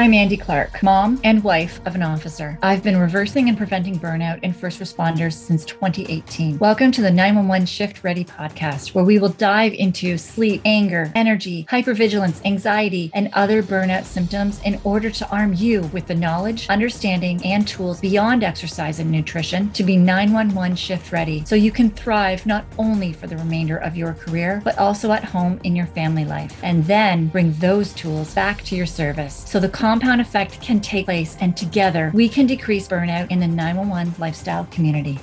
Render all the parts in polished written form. I'm Andy Clark, mom and wife of an officer. I've been reversing and preventing burnout in first responders since 2018. Welcome to the 911 Shift Ready Podcast, where we will dive into sleep, anger, energy, hypervigilance, anxiety, and other burnout symptoms in order to arm you with the knowledge, understanding, and tools beyond exercise and nutrition to be 911 Shift Ready, so you can thrive not only for the remainder of your career, but also at home in your family life. And then bring those tools back to your service so the compound effect can take place, and together we can decrease burnout in the 911 lifestyle community.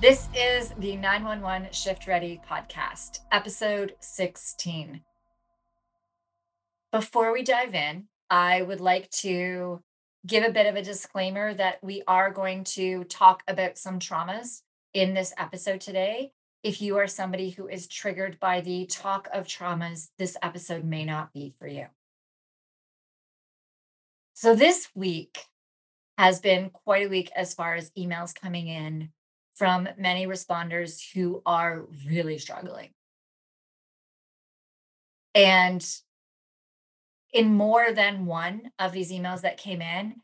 This is the 911 Shift Ready Podcast, episode 16. Before we dive in, I would like to give a bit of a disclaimer that we are going to talk about some traumas in this episode today. If you are somebody who is triggered by the talk of traumas, this episode may not be for you. So this week has been quite a week as far as emails coming in from many responders who are really struggling. And in more than one of these emails that came in,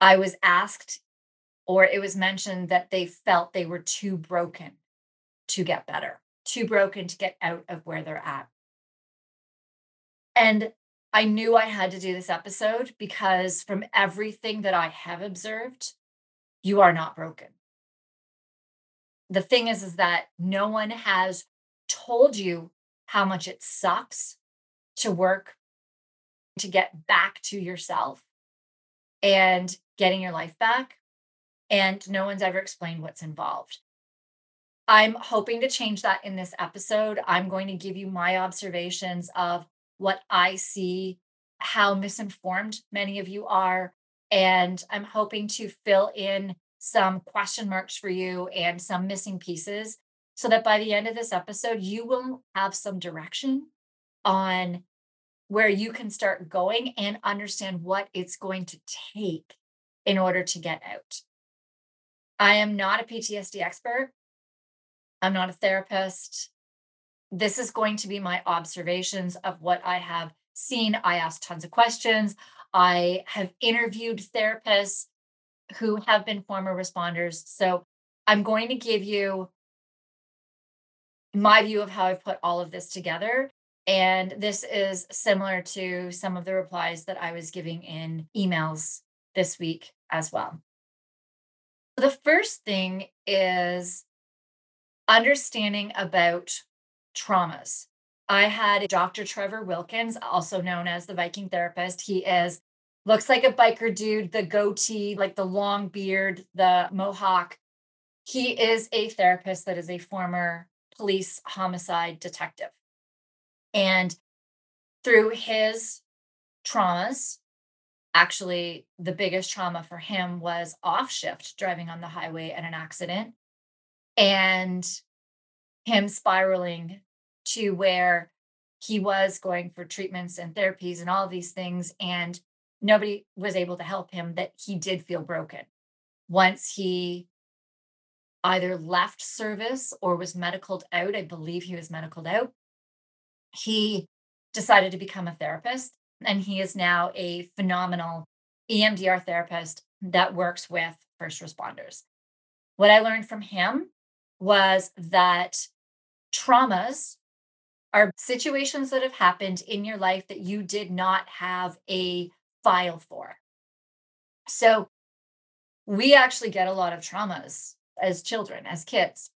I was asked, or it was mentioned, that they felt they were too broken to get better, too broken to get out of where they're at. And I knew I had to do this episode because from everything that I have observed, you are not broken. The thing is that no one has told you how much it sucks to work to get back to yourself and getting your life back. And no one's ever explained what's involved. I'm hoping to change that in this episode. I'm going to give you my observations of what I see, how misinformed many of you are, and I'm hoping to fill in some question marks for you and some missing pieces so that by the end of this episode, you will have some direction on where you can start going and understand what it's going to take in order to get out. I am not a PTSD expert. I'm not a therapist. This is going to be my observations of what I have seen. I asked tons of questions. I have interviewed therapists who have been former responders. So I'm going to give you my view of how I put all of this together. And this is similar to some of the replies that I was giving in emails this week as well. The first thing is understanding about traumas. I had Dr. Trevor Wilkins, also known as the Viking therapist. He looks like a biker dude, the goatee, like the long beard, the mohawk. He is a therapist that is a former police homicide detective. And through his traumas, actually the biggest trauma for him was off shift driving on the highway and an accident, and him spiraling to where he was going for treatments and therapies and all these things, and nobody was able to help him, that he did feel broken. Once he either left service or was medicaled out, I believe he was medicaled out, he decided to become a therapist, and he is now a phenomenal EMDR therapist that works with first responders. What I learned from him was that traumas are situations that have happened in your life that you did not have a file for. So we actually get a lot of traumas as children, as kids.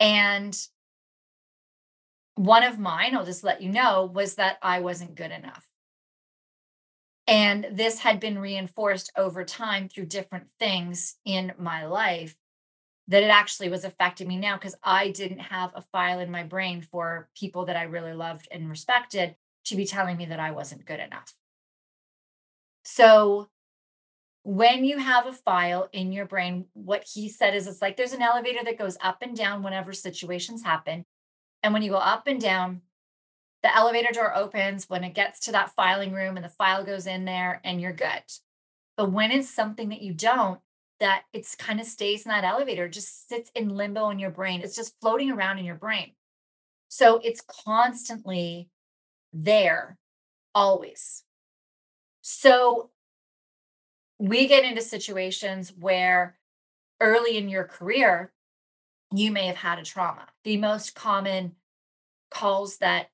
And one of mine, I'll just let you know, was that I wasn't good enough. And this had been reinforced over time through different things in my life, that it actually was affecting me now because I didn't have a file in my brain for people that I really loved and respected to be telling me that I wasn't good enough. So when you have a file in your brain, what he said is it's like there's an elevator that goes up and down whenever situations happen. And when you go up and down, the elevator door opens when it gets to that filing room and the file goes in there and you're good. But when it's something that you don't, that it's kind of stays in that elevator, just sits in limbo in your brain. It's just floating around in your brain. So it's constantly there, always. So we get into situations where early in your career, you may have had a trauma. The most common calls that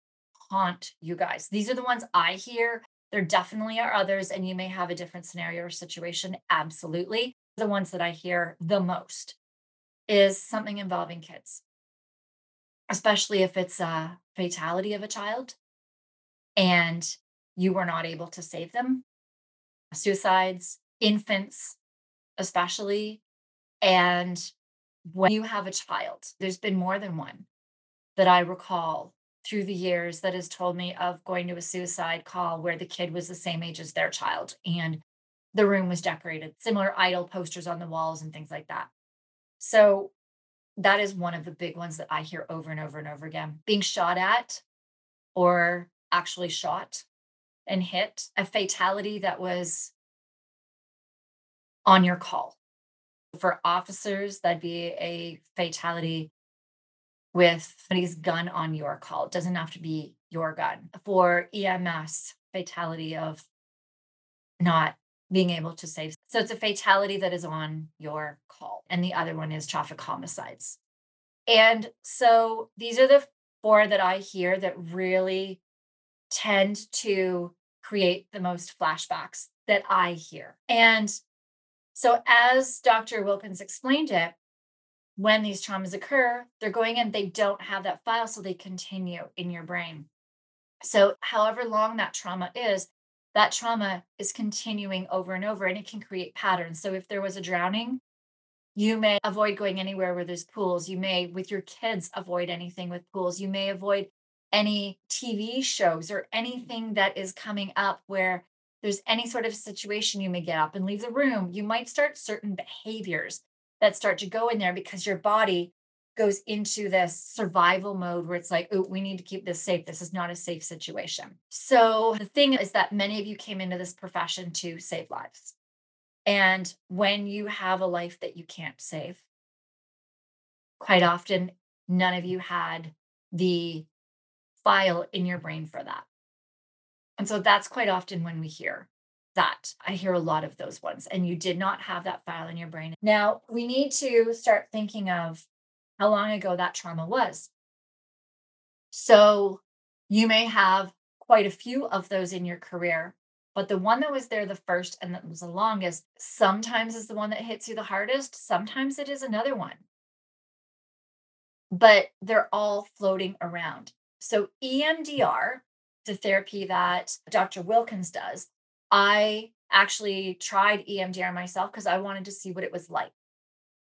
haunt you guys, these are the ones I hear. There definitely are others, and you may have a different scenario or situation. Absolutely. The ones that I hear the most is something involving kids, especially if it's a fatality of a child and you were not able to save them. Suicides, infants, especially. And when you have a child, there's been more than one that I recall through the years that has told me of going to a suicide call where the kid was the same age as their child and the room was decorated, similar idol posters on the walls and things like that. So that is one of the big ones that I hear over and over and over again. Being shot at or actually shot and hit, a fatality that was on your call. For officers, that'd be a fatality with somebody's gun on your call. It doesn't have to be your gun. For EMS, fatality of not being able to save. So it's a fatality that is on your call. And the other one is traffic homicides. And so these are the four that I hear that really tend to create the most flashbacks that I hear. And so as Dr. Wilkins explained it, when these traumas occur, they're going in, they don't have that file, so they continue in your brain. So however long that trauma is continuing over and over, and it can create patterns. So if there was a drowning, you may avoid going anywhere where there's pools. You may, with your kids, avoid anything with pools. You may avoid any TV shows or anything that is coming up where there's any sort of situation. You may get up and leave the room. You might start certain behaviors that start to go in there because your body goes into this survival mode where it's like, oh, we need to keep this safe. This is not a safe situation. So the thing is that many of you came into this profession to save lives. And when you have a life that you can't save, quite often, none of you had the file in your brain for that. And so that's quite often when we hear that. I hear a lot of those ones, and you did not have that file in your brain. Now, we need to start thinking of how long ago that trauma was. So you may have quite a few of those in your career, but the one that was there the first and that was the longest sometimes is the one that hits you the hardest. Sometimes it is another one, but they're all floating around. So EMDR, the therapy that Dr. Wilkins does, I actually tried EMDR myself because I wanted to see what it was like.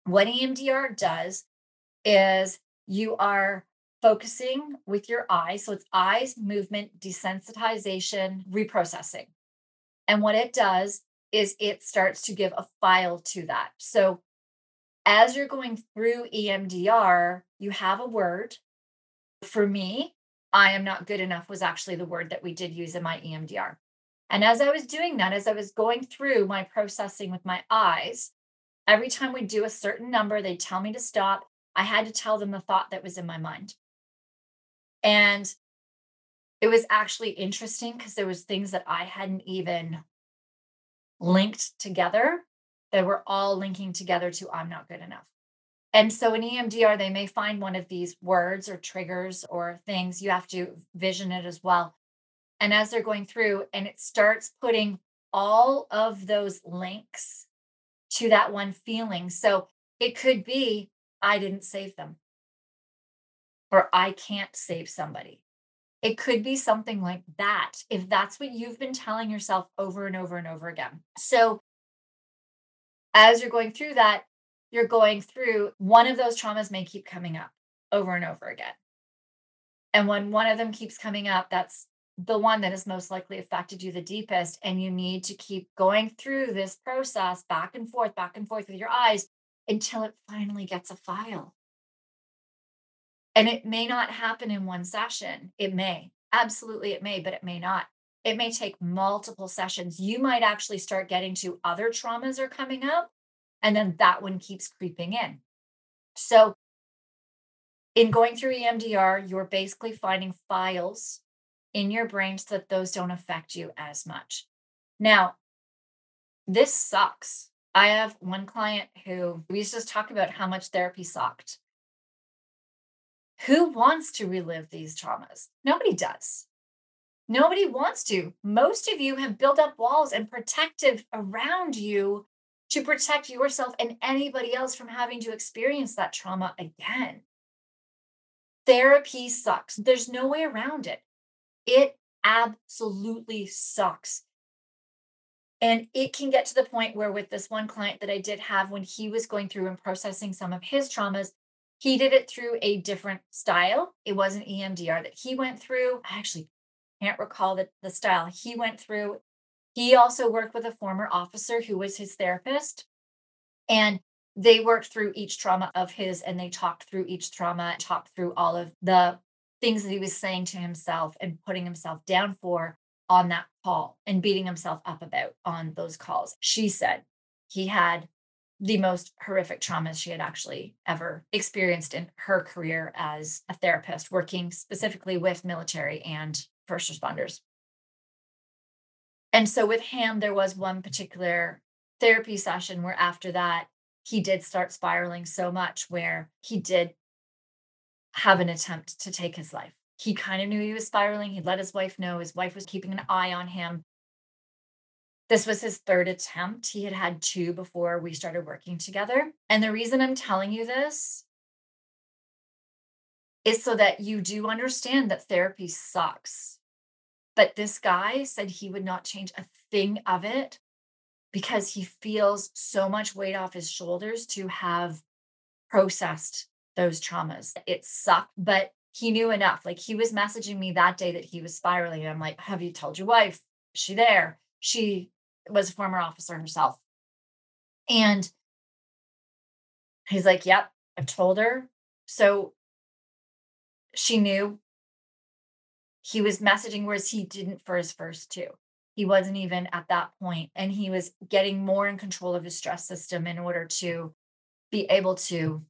What EMDR does is you are focusing with your eyes. So it's eyes, movement, desensitization, reprocessing. And what it does is it starts to give a file to that. So as you're going through EMDR, you have a word. For me, I am not good enough was actually the word that we did use in my EMDR. And as I was doing that, as I was going through my processing with my eyes, every time we do a certain number, they tell me to stop. I had to tell them the thought that was in my mind. And it was actually interesting because there was things that I hadn't even linked together that were all linking together to I'm not good enough. And so in EMDR, they may find one of these words or triggers or things. You have to vision it as well. And as they're going through, and it starts putting all of those links to that one feeling. So it could be, I didn't save them, or I can't save somebody. It could be something like that, if that's what you've been telling yourself over and over and over again. So as you're going through that, you're going through, one of those traumas may keep coming up over and over again. And when one of them keeps coming up, that's the one that has most likely affected you the deepest, and you need to keep going through this process back and forth with your eyes until it finally gets a file. And it may not happen in one session. It may. Absolutely, it may, but it may not. It may take multiple sessions. You might actually start getting to other traumas are coming up, And then that one keeps creeping in. So in going through EMDR, you're basically finding files in your brain so that those don't affect you as much. Now, this sucks. I have one client who we used to talk about how much therapy sucked. Who wants to relive these traumas? Nobody does. Nobody wants to. Most of you have built up walls and protective around you to protect yourself and anybody else from having to experience that trauma again. Therapy sucks. There's no way around it. It absolutely sucks. And it can get to the point where with this one client that I did have, when he was going through and processing some of his traumas, he did it through a different style. It wasn't EMDR that he went through. I actually can't recall the style he went through. He also worked with a former officer who was his therapist. And they worked through each trauma of his, and they talked through each trauma, talked through all of the things that he was saying to himself and putting himself down for on that call and beating himself up about on those calls. She said he had the most horrific traumas she had actually ever experienced in her career as a therapist, working specifically with military and first responders. And so with him, there was one particular therapy session where after that, he did start spiraling so much where he did have an attempt to take his life. He kind of knew he was spiraling. He let his wife know. His wife was keeping an eye on him. This was his third attempt. He had had two before we started working together. And the reason I'm telling you this is so that you do understand that therapy sucks. But this guy said he would not change a thing of it because he feels so much weight off his shoulders to have processed those traumas. It sucked, but he knew enough. Like, he was messaging me that day that he was spiraling. And I'm like, have you told your wife? Is she there? She was a former officer herself. And he's like, yep, I've told her. So she knew. He was messaging, whereas he didn't for his first two. He wasn't even at that point. And he was getting more in control of his stress system in order to be able to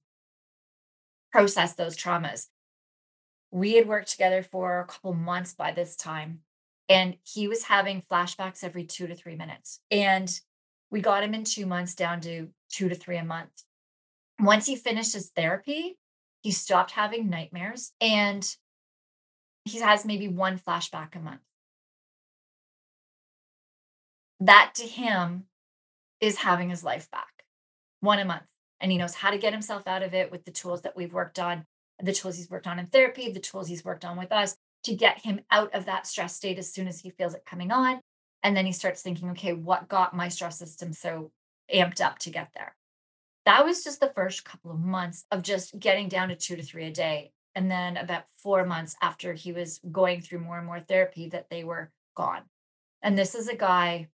process those traumas. We had worked together for a couple months by this time, and he was having flashbacks every 2 to 3 minutes. And we got him in 2 months down to 2 to 3 a month. Once he finished his therapy, he stopped having nightmares, and he has maybe one flashback a month. That to him is having his life back, one a month. And he knows how to get himself out of it with the tools that we've worked on, the tools he's worked on in therapy, the tools he's worked on with us to get him out of that stress state as soon as he feels it coming on. And then he starts thinking, okay, what got my stress system so amped up to get there? That was just the first couple of months of just getting down to 2 to 3 a day. And then about 4 months after he was going through more and more therapy that they were gone. And this is a guy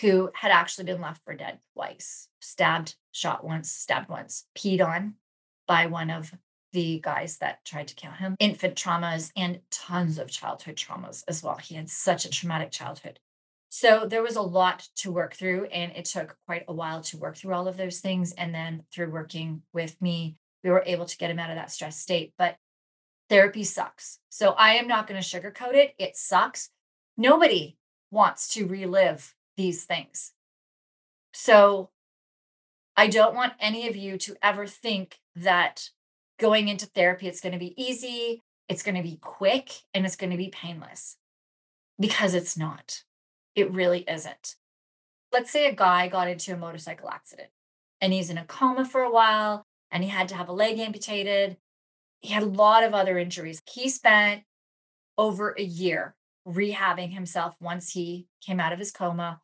who had actually been left for dead twice, stabbed, shot once, stabbed once, peed on by one of the guys that tried to kill him, infant traumas and tons of childhood traumas as well. He had such a traumatic childhood. So there was a lot to work through, and it took quite a while to work through all of those things. And then through working with me, we were able to get him out of that stress state. But therapy sucks. So I am not going to sugarcoat it. It sucks. Nobody wants to relive these things. So I don't want any of you to ever think that going into therapy, it's going to be easy, it's going to be quick, and it's going to be painless, because it's not. It really isn't. Let's say a guy got into a motorcycle accident and he's in a coma for a while, and he had to have a leg amputated. He had a lot of other injuries. He spent over a year rehabbing himself once he came out of his coma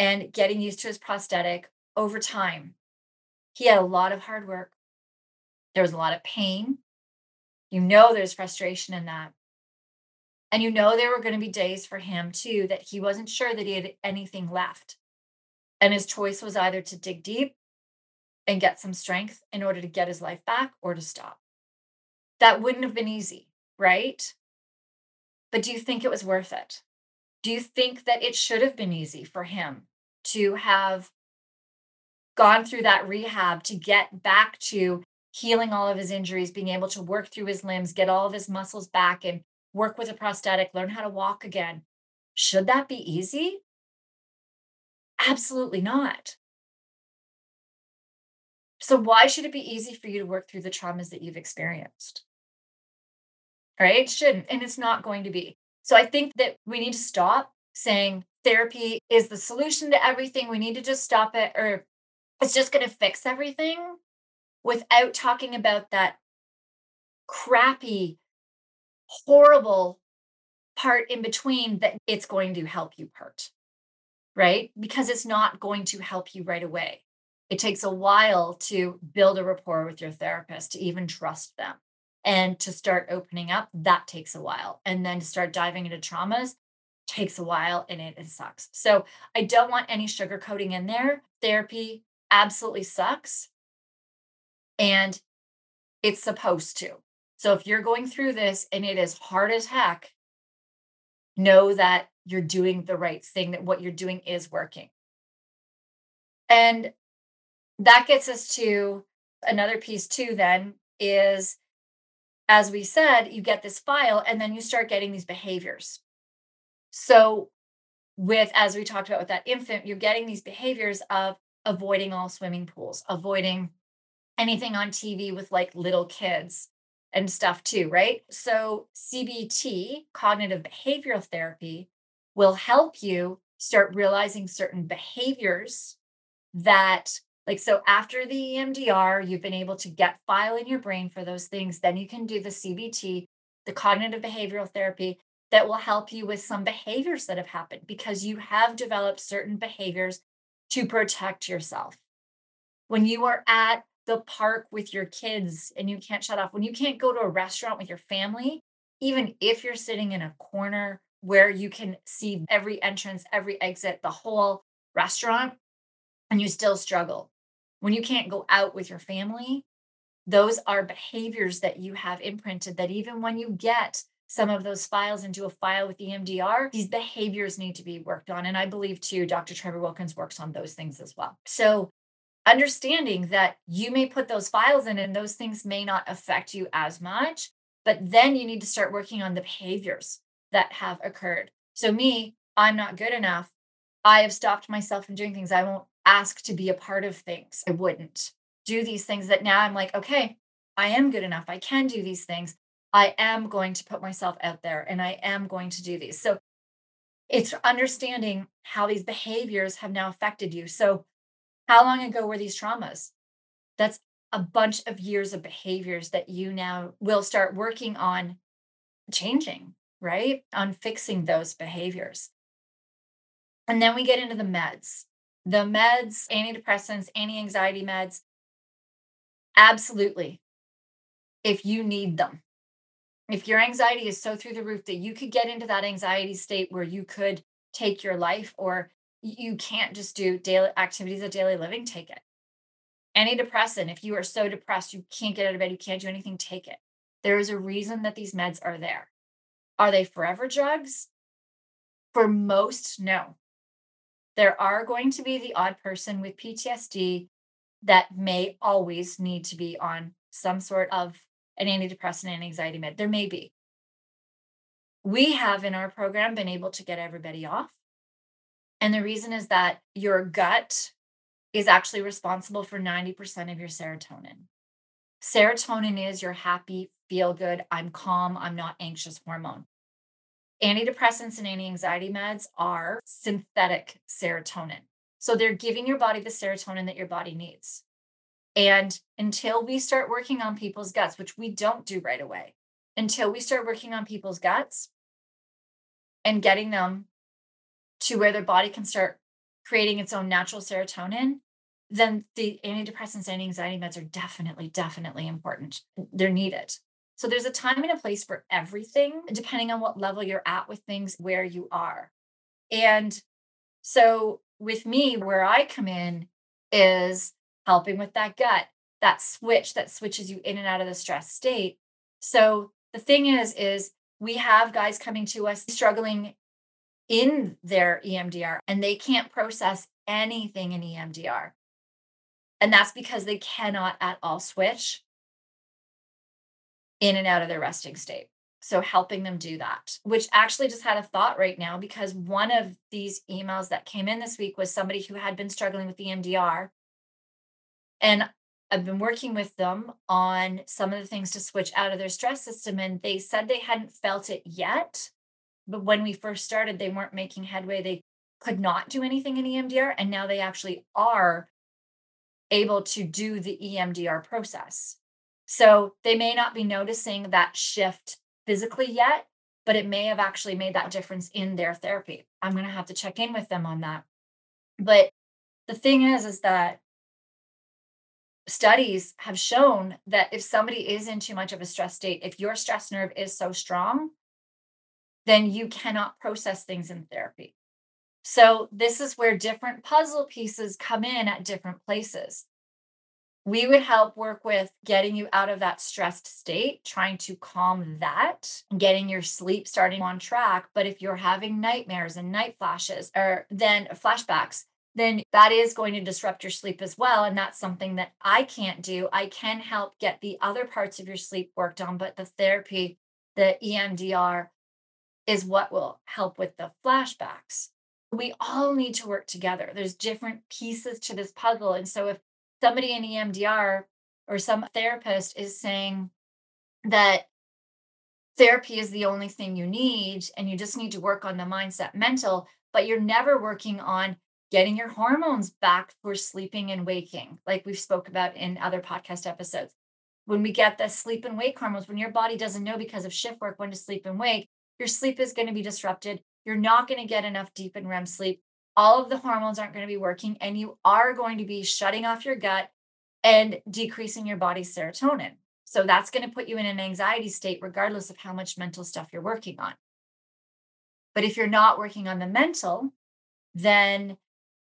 and getting used to his prosthetic over time. He had a lot of hard work. There was a lot of pain. You know, there's frustration in that. And you know, there were going to be days for him too that he wasn't sure that he had anything left. And his choice was either to dig deep and get some strength in order to get his life back, or to stop. That wouldn't have been easy, right? But do you think it was worth it? Do you think that it should have been easy for him to have gone through that rehab to get back to healing all of his injuries, being able to work through his limbs, get all of his muscles back and work with a prosthetic, learn how to walk again. Should that be easy? Absolutely not. So why should it be easy for you to work through the traumas that you've experienced? Right? It shouldn't, and it's not going to be. So I think that we need to stop saying therapy is the solution to everything. We need to just stop it, or it's just going to fix everything, without talking about that crappy, horrible part in between that it's going to help you part, right? Because it's not going to help you right away. It takes a while to build a rapport with your therapist, to even trust them and to start opening up. That takes a while. And then to start diving into traumas takes a while, and it sucks. So I don't want any sugarcoating in there. Therapy absolutely sucks, and it's supposed to. So if you're going through this and it is hard as heck, know that you're doing the right thing, that what you're doing is working. And that gets us to another piece too, then, is, as we said, you get this file and then you start getting these behaviors. So with, as we talked about with that infant, you're getting these behaviors of avoiding all swimming pools, avoiding anything on TV with like little kids and stuff too, right? So CBT, cognitive behavioral therapy, will help you start realizing certain behaviors that, like, so after the EMDR, you've been able to get file in your brain for those things. Then you can do the CBT, the cognitive behavioral therapy, that will help you with some behaviors that have happened because you have developed certain behaviors to protect yourself. When you are at the park with your kids and you can't shut off, when you can't go to a restaurant with your family, even if you're sitting in a corner where you can see every entrance, every exit, the whole restaurant, and you still struggle. When you can't go out with your family, those are behaviors that you have imprinted that even when you get some of those files into a file with EMDR, these behaviors need to be worked on. And I believe too, Dr. Trevor Wilkins works on those things as well. So understanding that you may put those files in and those things may not affect you as much, but then you need to start working on the behaviors that have occurred. So me, I'm not good enough. I have stopped myself from doing things. I won't ask to be a part of things. I wouldn't do these things that now I'm like, okay, I am good enough. I can do these things. I am going to put myself out there and I am going to do these. So it's understanding how these behaviors have now affected you. So how long ago were these traumas? That's a bunch of years of behaviors that you now will start working on changing, right? On fixing those behaviors. And then we get into the meds. The meds, antidepressants, anti-anxiety meds, absolutely, if you need them. If your anxiety is so through the roof that you could get into that anxiety state where you could take your life or you can't just do daily activities of daily living, take it. Antidepressant, if you are so depressed, you can't get out of bed, you can't do anything, take it. There is a reason that these meds are there. Are they forever drugs? For most, no. There are going to be the odd person with PTSD that may always need to be on some sort of an antidepressant and anxiety med. There may be. We have in our program been able to get everybody off. And the reason is that your gut is actually responsible for 90% of your serotonin. Serotonin is your happy, feel good, I'm calm, I'm not anxious hormone. Antidepressants and anti-anxiety meds are synthetic serotonin. So they're giving your body the serotonin that your body needs. And until we start working on people's guts, which we don't do right away, until we start working on people's guts and getting them to where their body can start creating its own natural serotonin, then the antidepressants and anxiety meds are definitely important. They're needed. So there's a time and a place for everything, depending on what level you're at with things, where you are. And so with me, where I come in is helping with that gut, that switch that switches you in and out of the stress state. So the thing is we have guys coming to us struggling in their EMDR and they can't process anything in EMDR. And that's because they cannot at all switch in and out of their resting state. So helping them do that, which actually just had a thought right now, because one of these emails that came in this week was somebody who had been struggling with EMDR. And I've been working with them on some of the things to switch out of their stress system. And they said they hadn't felt it yet, but when we first started, they weren't making headway. They could not do anything in EMDR. And now they actually are able to do the EMDR process. So they may not be noticing that shift physically yet, but it may have actually made that difference in their therapy. I'm going to have to check in with them on that. But the thing is that studies have shown that if somebody is in too much of a stress state, if your stress nerve is so strong, then you cannot process things in therapy. So this is where different puzzle pieces come in at different places. We would help work with getting you out of that stressed state, trying to calm that, getting your sleep starting on track. But if you're having nightmares and night flashes or then flashbacks, then that is going to disrupt your sleep as well. And that's something that I can't do. I can help get the other parts of your sleep worked on, but the therapy, the EMDR, is what will help with the flashbacks. We all need to work together. There's different pieces to this puzzle. And so if somebody in EMDR or some therapist is saying that therapy is the only thing you need and you just need to work on the mindset mental, but you're never working on getting your hormones back for sleeping and waking, like we've spoke about in other podcast episodes. When we get the sleep and wake hormones, when your body doesn't know because of shift work when to sleep and wake, your sleep is going to be disrupted. You're not going to get enough deep and REM sleep. All of the hormones aren't going to be working, and you are going to be shutting off your gut and decreasing your body's serotonin. So that's going to put you in an anxiety state, regardless of how much mental stuff you're working on. But if you're not working on the mental, then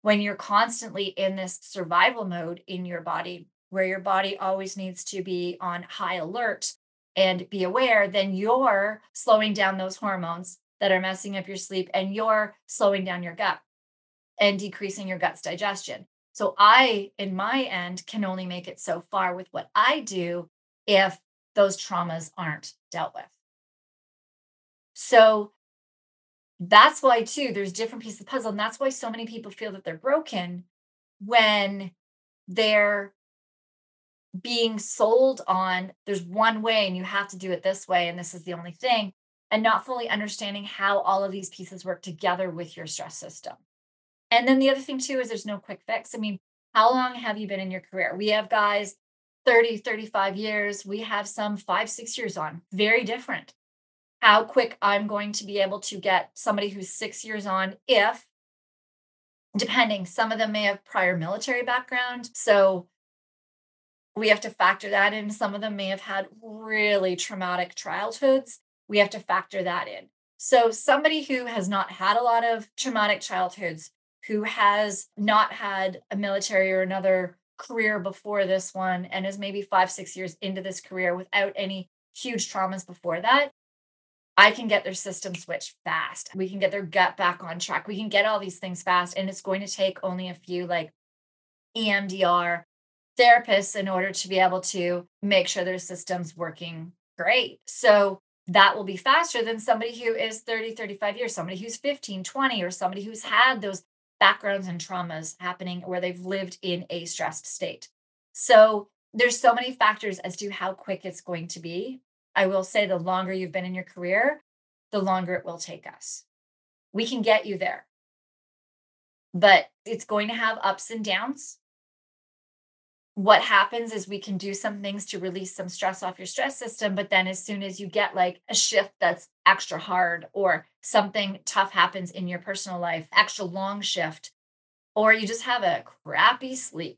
when you're constantly in this survival mode in your body, where your body always needs to be on high alert and be aware, then you're slowing down those hormones that are messing up your sleep, and you're slowing down your gut and decreasing your gut's digestion. So I, in my end, can only make it so far with what I do if those traumas aren't dealt with. So that's why too, there's different pieces of the puzzle. And that's why so many people feel that they're broken when they're being sold on there's one way and you have to do it this way. And this is the only thing. And not fully understanding how all of these pieces work together with your stress system. And then the other thing too, is there's no quick fix. I mean, how long have you been in your career? We have guys 30, 35 years. We have some 5, 6 years on, very different. How quick I'm going to be able to get somebody who's 6 years on if, depending, some of them may have prior military background. So we have to factor that in. Some of them may have had really traumatic childhoods. We have to factor that in. So somebody who has not had a lot of traumatic childhoods, who has not had a military or another career before this one, and is maybe 5, 6 years into this career without any huge traumas before that, I can get their system switched fast. We can get their gut back on track. We can get all these things fast. And it's going to take only a few like EMDR therapists in order to be able to make sure their system's working great. So that will be faster than somebody who is 30, 35 years, somebody who's 15, 20, or somebody who's had those backgrounds and traumas happening where they've lived in a stressed state. So there's so many factors as to how quick it's going to be. I will say the longer you've been in your career, the longer it will take us. We can get you there, but it's going to have ups and downs. What happens is we can do some things to release some stress off your stress system. But then as soon as you get like a shift that's extra hard or something tough happens in your personal life, extra long shift, or you just have a crappy sleep,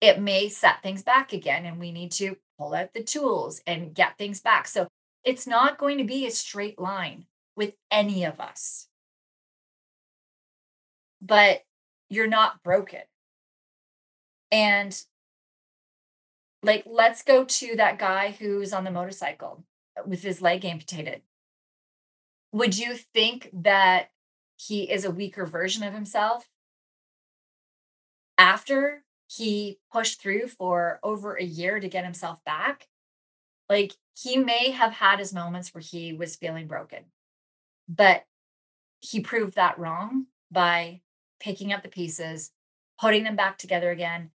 it may set things back again. And we need to pull out the tools and get things back. So it's not going to be a straight line with any of us. But you're not broken. And like, let's go to that guy who's on the motorcycle with his leg amputated. Would you think that he is a weaker version of himself after he pushed through for over a year to get himself back. Like, he may have had his moments where he was feeling broken, but he proved that wrong by picking up the pieces, putting them back together again.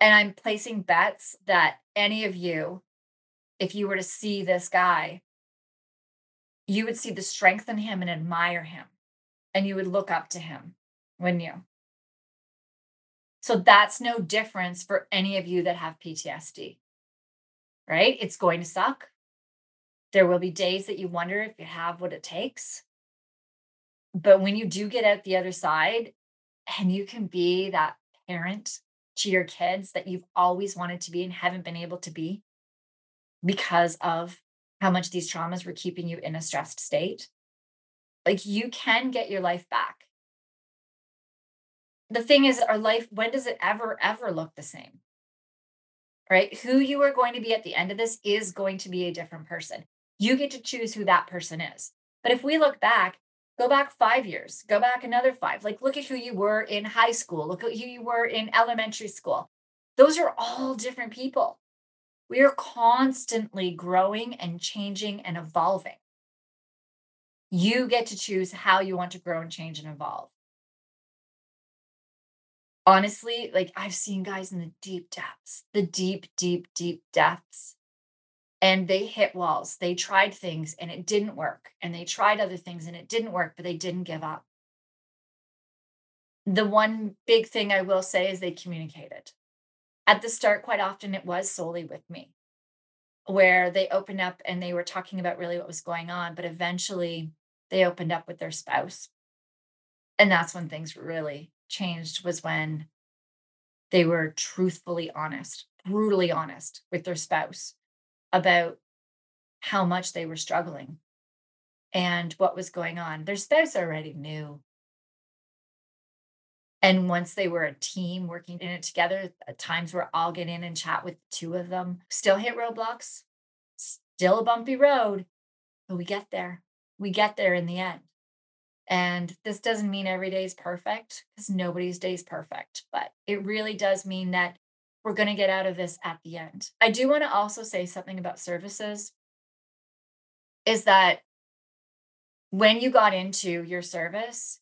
And I'm placing bets that any of you, if you were to see this guy, you would see the strength in him and admire him. And you would look up to him, wouldn't you? So that's no difference for any of you that have PTSD, right? It's going to suck. There will be days that you wonder if you have what it takes. But when you do get out the other side and you can be that parent to your kids that you've always wanted to be and haven't been able to be because of how much these traumas were keeping you in a stressed state, like, you can get your life back. The thing is, our life, when does it ever, ever look the same? Right? Who you are going to be at the end of this is going to be a different person. You get to choose who that person is. But if we look back, go back 5 years, go back another 5, like, look at who you were in high school, look at who you were in elementary school. Those are all different people. We are constantly growing and changing and evolving. You get to choose how you want to grow and change and evolve. Honestly, like, I've seen guys in the deep depths, the deep, deep, deep depths, and they hit walls. They tried things and it didn't work. And they tried other things and it didn't work, but they didn't give up. The one big thing I will say is they communicated. At the start, quite often it was solely with me, where they opened up and they were talking about really what was going on, but eventually they opened up with their spouse. And that's when things really changed, was when they were truthfully honest, brutally honest with their spouse about how much they were struggling and what was going on. Their spouse already knew. And once they were a team working in it together, at times where I'll get in and chat with 2 of them, still hit roadblocks, still a bumpy road, but we get there. We get there in the end. And this doesn't mean every day is perfect, because nobody's day is perfect, but it really does mean that we're going to get out of this at the end. I do want to also say something about services, is that when you got into your service,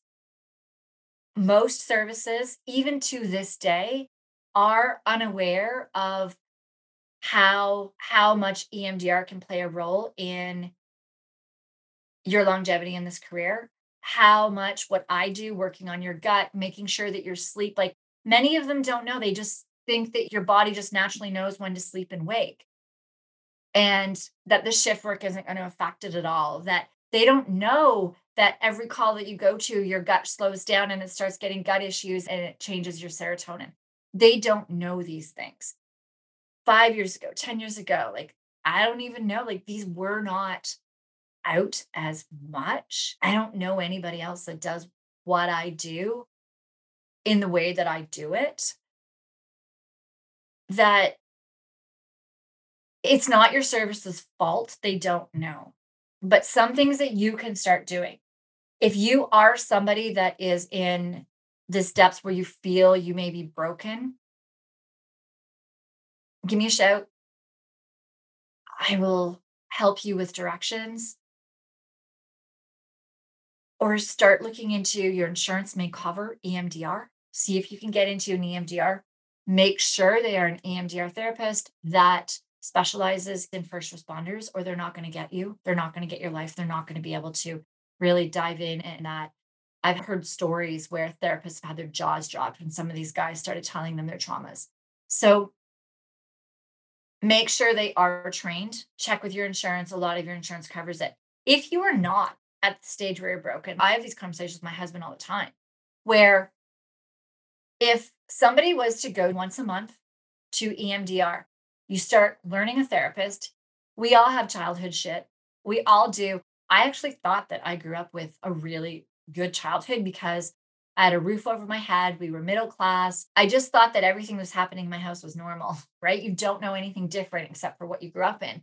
most services, even to this day, are unaware of how much EMDR can play a role in your longevity in this career, how much what I do, working on your gut, making sure that your sleep, like, many of them don't know. They just think that your body just naturally knows when to sleep and wake, and that the shift work isn't going to affect it at all, that they don't know that every call that you go to, your gut slows down and it starts getting gut issues and it changes your serotonin. They don't know these things. 5 years ago, 10 years ago, like, I don't even know, like, these were not out as much. I don't know anybody else that does what I do in the way that I do it. That it's not your service's fault. They don't know. But some things that you can start doing. If you are somebody that is in the depths where you feel you may be broken, give me a shout. I will help you with directions. Or start looking into your insurance may cover EMDR. See if you can get into an EMDR. Make sure they are an EMDR therapist that specializes in first responders, or they're not going to get you. They're not going to get your life. They're not going to be able to really dive in that. I've heard stories where therapists have had their jaws dropped when some of these guys started telling them their traumas. So make sure they are trained. Check with your insurance. A lot of your insurance covers it. If you are not at the stage where you're broken, I have these conversations with my husband all the time, where if somebody was to go once a month to EMDR, you start learning a therapist. We all have childhood shit. We all do. I actually thought that I grew up with a really good childhood because I had a roof over my head. We were middle class. I just thought that everything that was happening in my house was normal, right? You don't know anything different except for what you grew up in.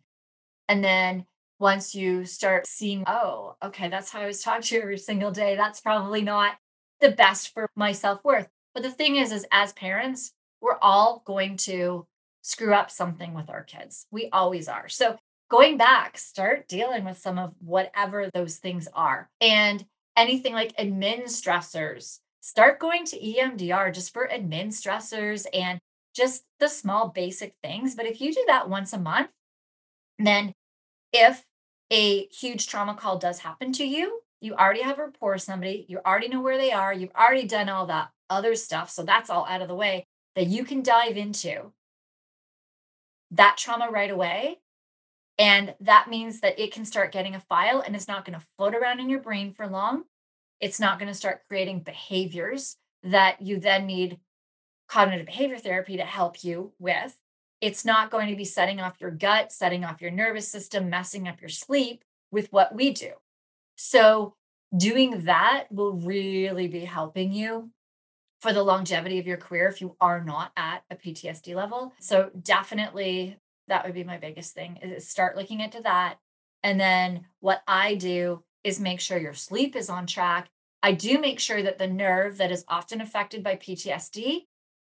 And then once you start seeing, oh, okay, that's how I was talked to every single day. That's probably not the best for my self-worth. But the thing is as parents, we're all going to screw up something with our kids. We always are. So going back, start dealing with some of whatever those things are. And anything like admin stressors, start going to EMDR just for admin stressors and just the small basic things. But if you do that once a month, then if a huge trauma call does happen to you, you already have rapport with somebody, you already know where they are, you've already done all that other stuff. So that's all out of the way that you can dive into that trauma right away. And that means that it can start getting a file and it's not going to float around in your brain for long. It's not going to start creating behaviors that you then need cognitive behavior therapy to help you with. It's not going to be setting off your gut, setting off your nervous system, messing up your sleep with what we do. So doing that will really be helping you for the longevity of your career if you are not at a PTSD level. So definitely that would be my biggest thing is start looking into that. And then what I do is make sure your sleep is on track. I do make sure that the nerve that is often affected by PTSD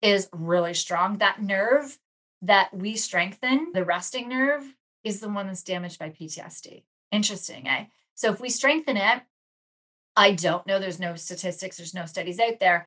is really strong. That nerve that we strengthen, the resting nerve, is the one that's damaged by PTSD. Interesting, eh? So if we strengthen it, I don't know, there's no statistics, there's no studies out there,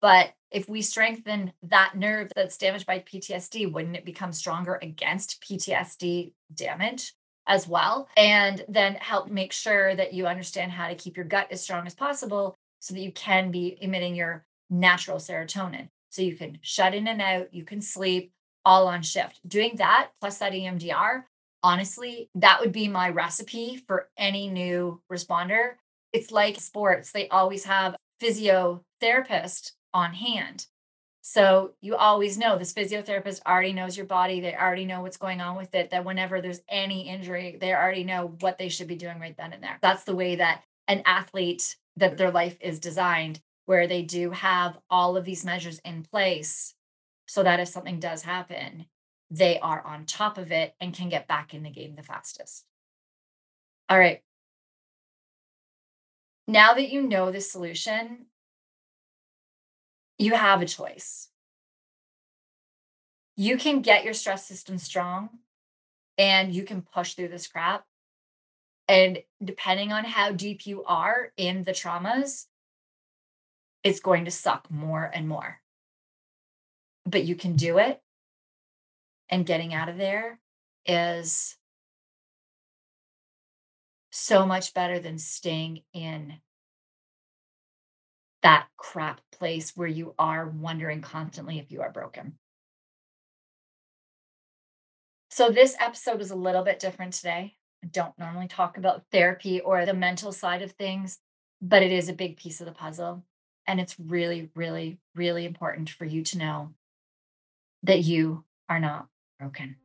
but if we strengthen that nerve that's damaged by PTSD, wouldn't it become stronger against PTSD damage as well? And then help make sure that you understand how to keep your gut as strong as possible so that you can be emitting your natural serotonin. So you can shut in and out, you can sleep, all on shift. Doing that plus that EMDR, honestly, that would be my recipe for any new responder. It's like sports. They always have a physiotherapist on hand. So you always know this physiotherapist already knows your body. They already know what's going on with it, that whenever there's any injury, they already know what they should be doing right then and there. That's the way that an athlete, that their life is designed, where they do have all of these measures in place so that if something does happen, they are on top of it and can get back in the game the fastest. All right. Now that you know the solution, you have a choice. You can get your stress system strong and you can push through this crap. And depending on how deep you are in the traumas, it's going to suck more and more. But you can do it. And getting out of there is so much better than staying in that crap place where you are wondering constantly if you are broken. So this episode is a little bit different today. I don't normally talk about therapy or the mental side of things, but it is a big piece of the puzzle. And it's really, really, really important for you to know that you are not broken.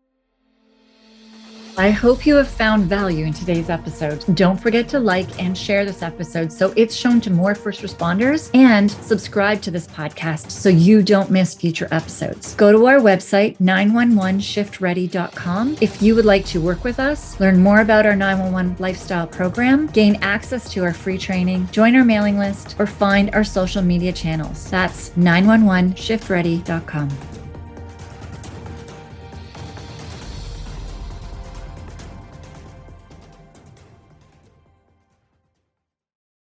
I hope you have found value in today's episode. Don't forget to like and share this episode so it's shown to more first responders, and subscribe to this podcast so you don't miss future episodes. Go to our website, 911shiftready.com. If you would like to work with us, learn more about our 911 lifestyle program, gain access to our free training, join our mailing list, or find our social media channels. That's 911shiftready.com.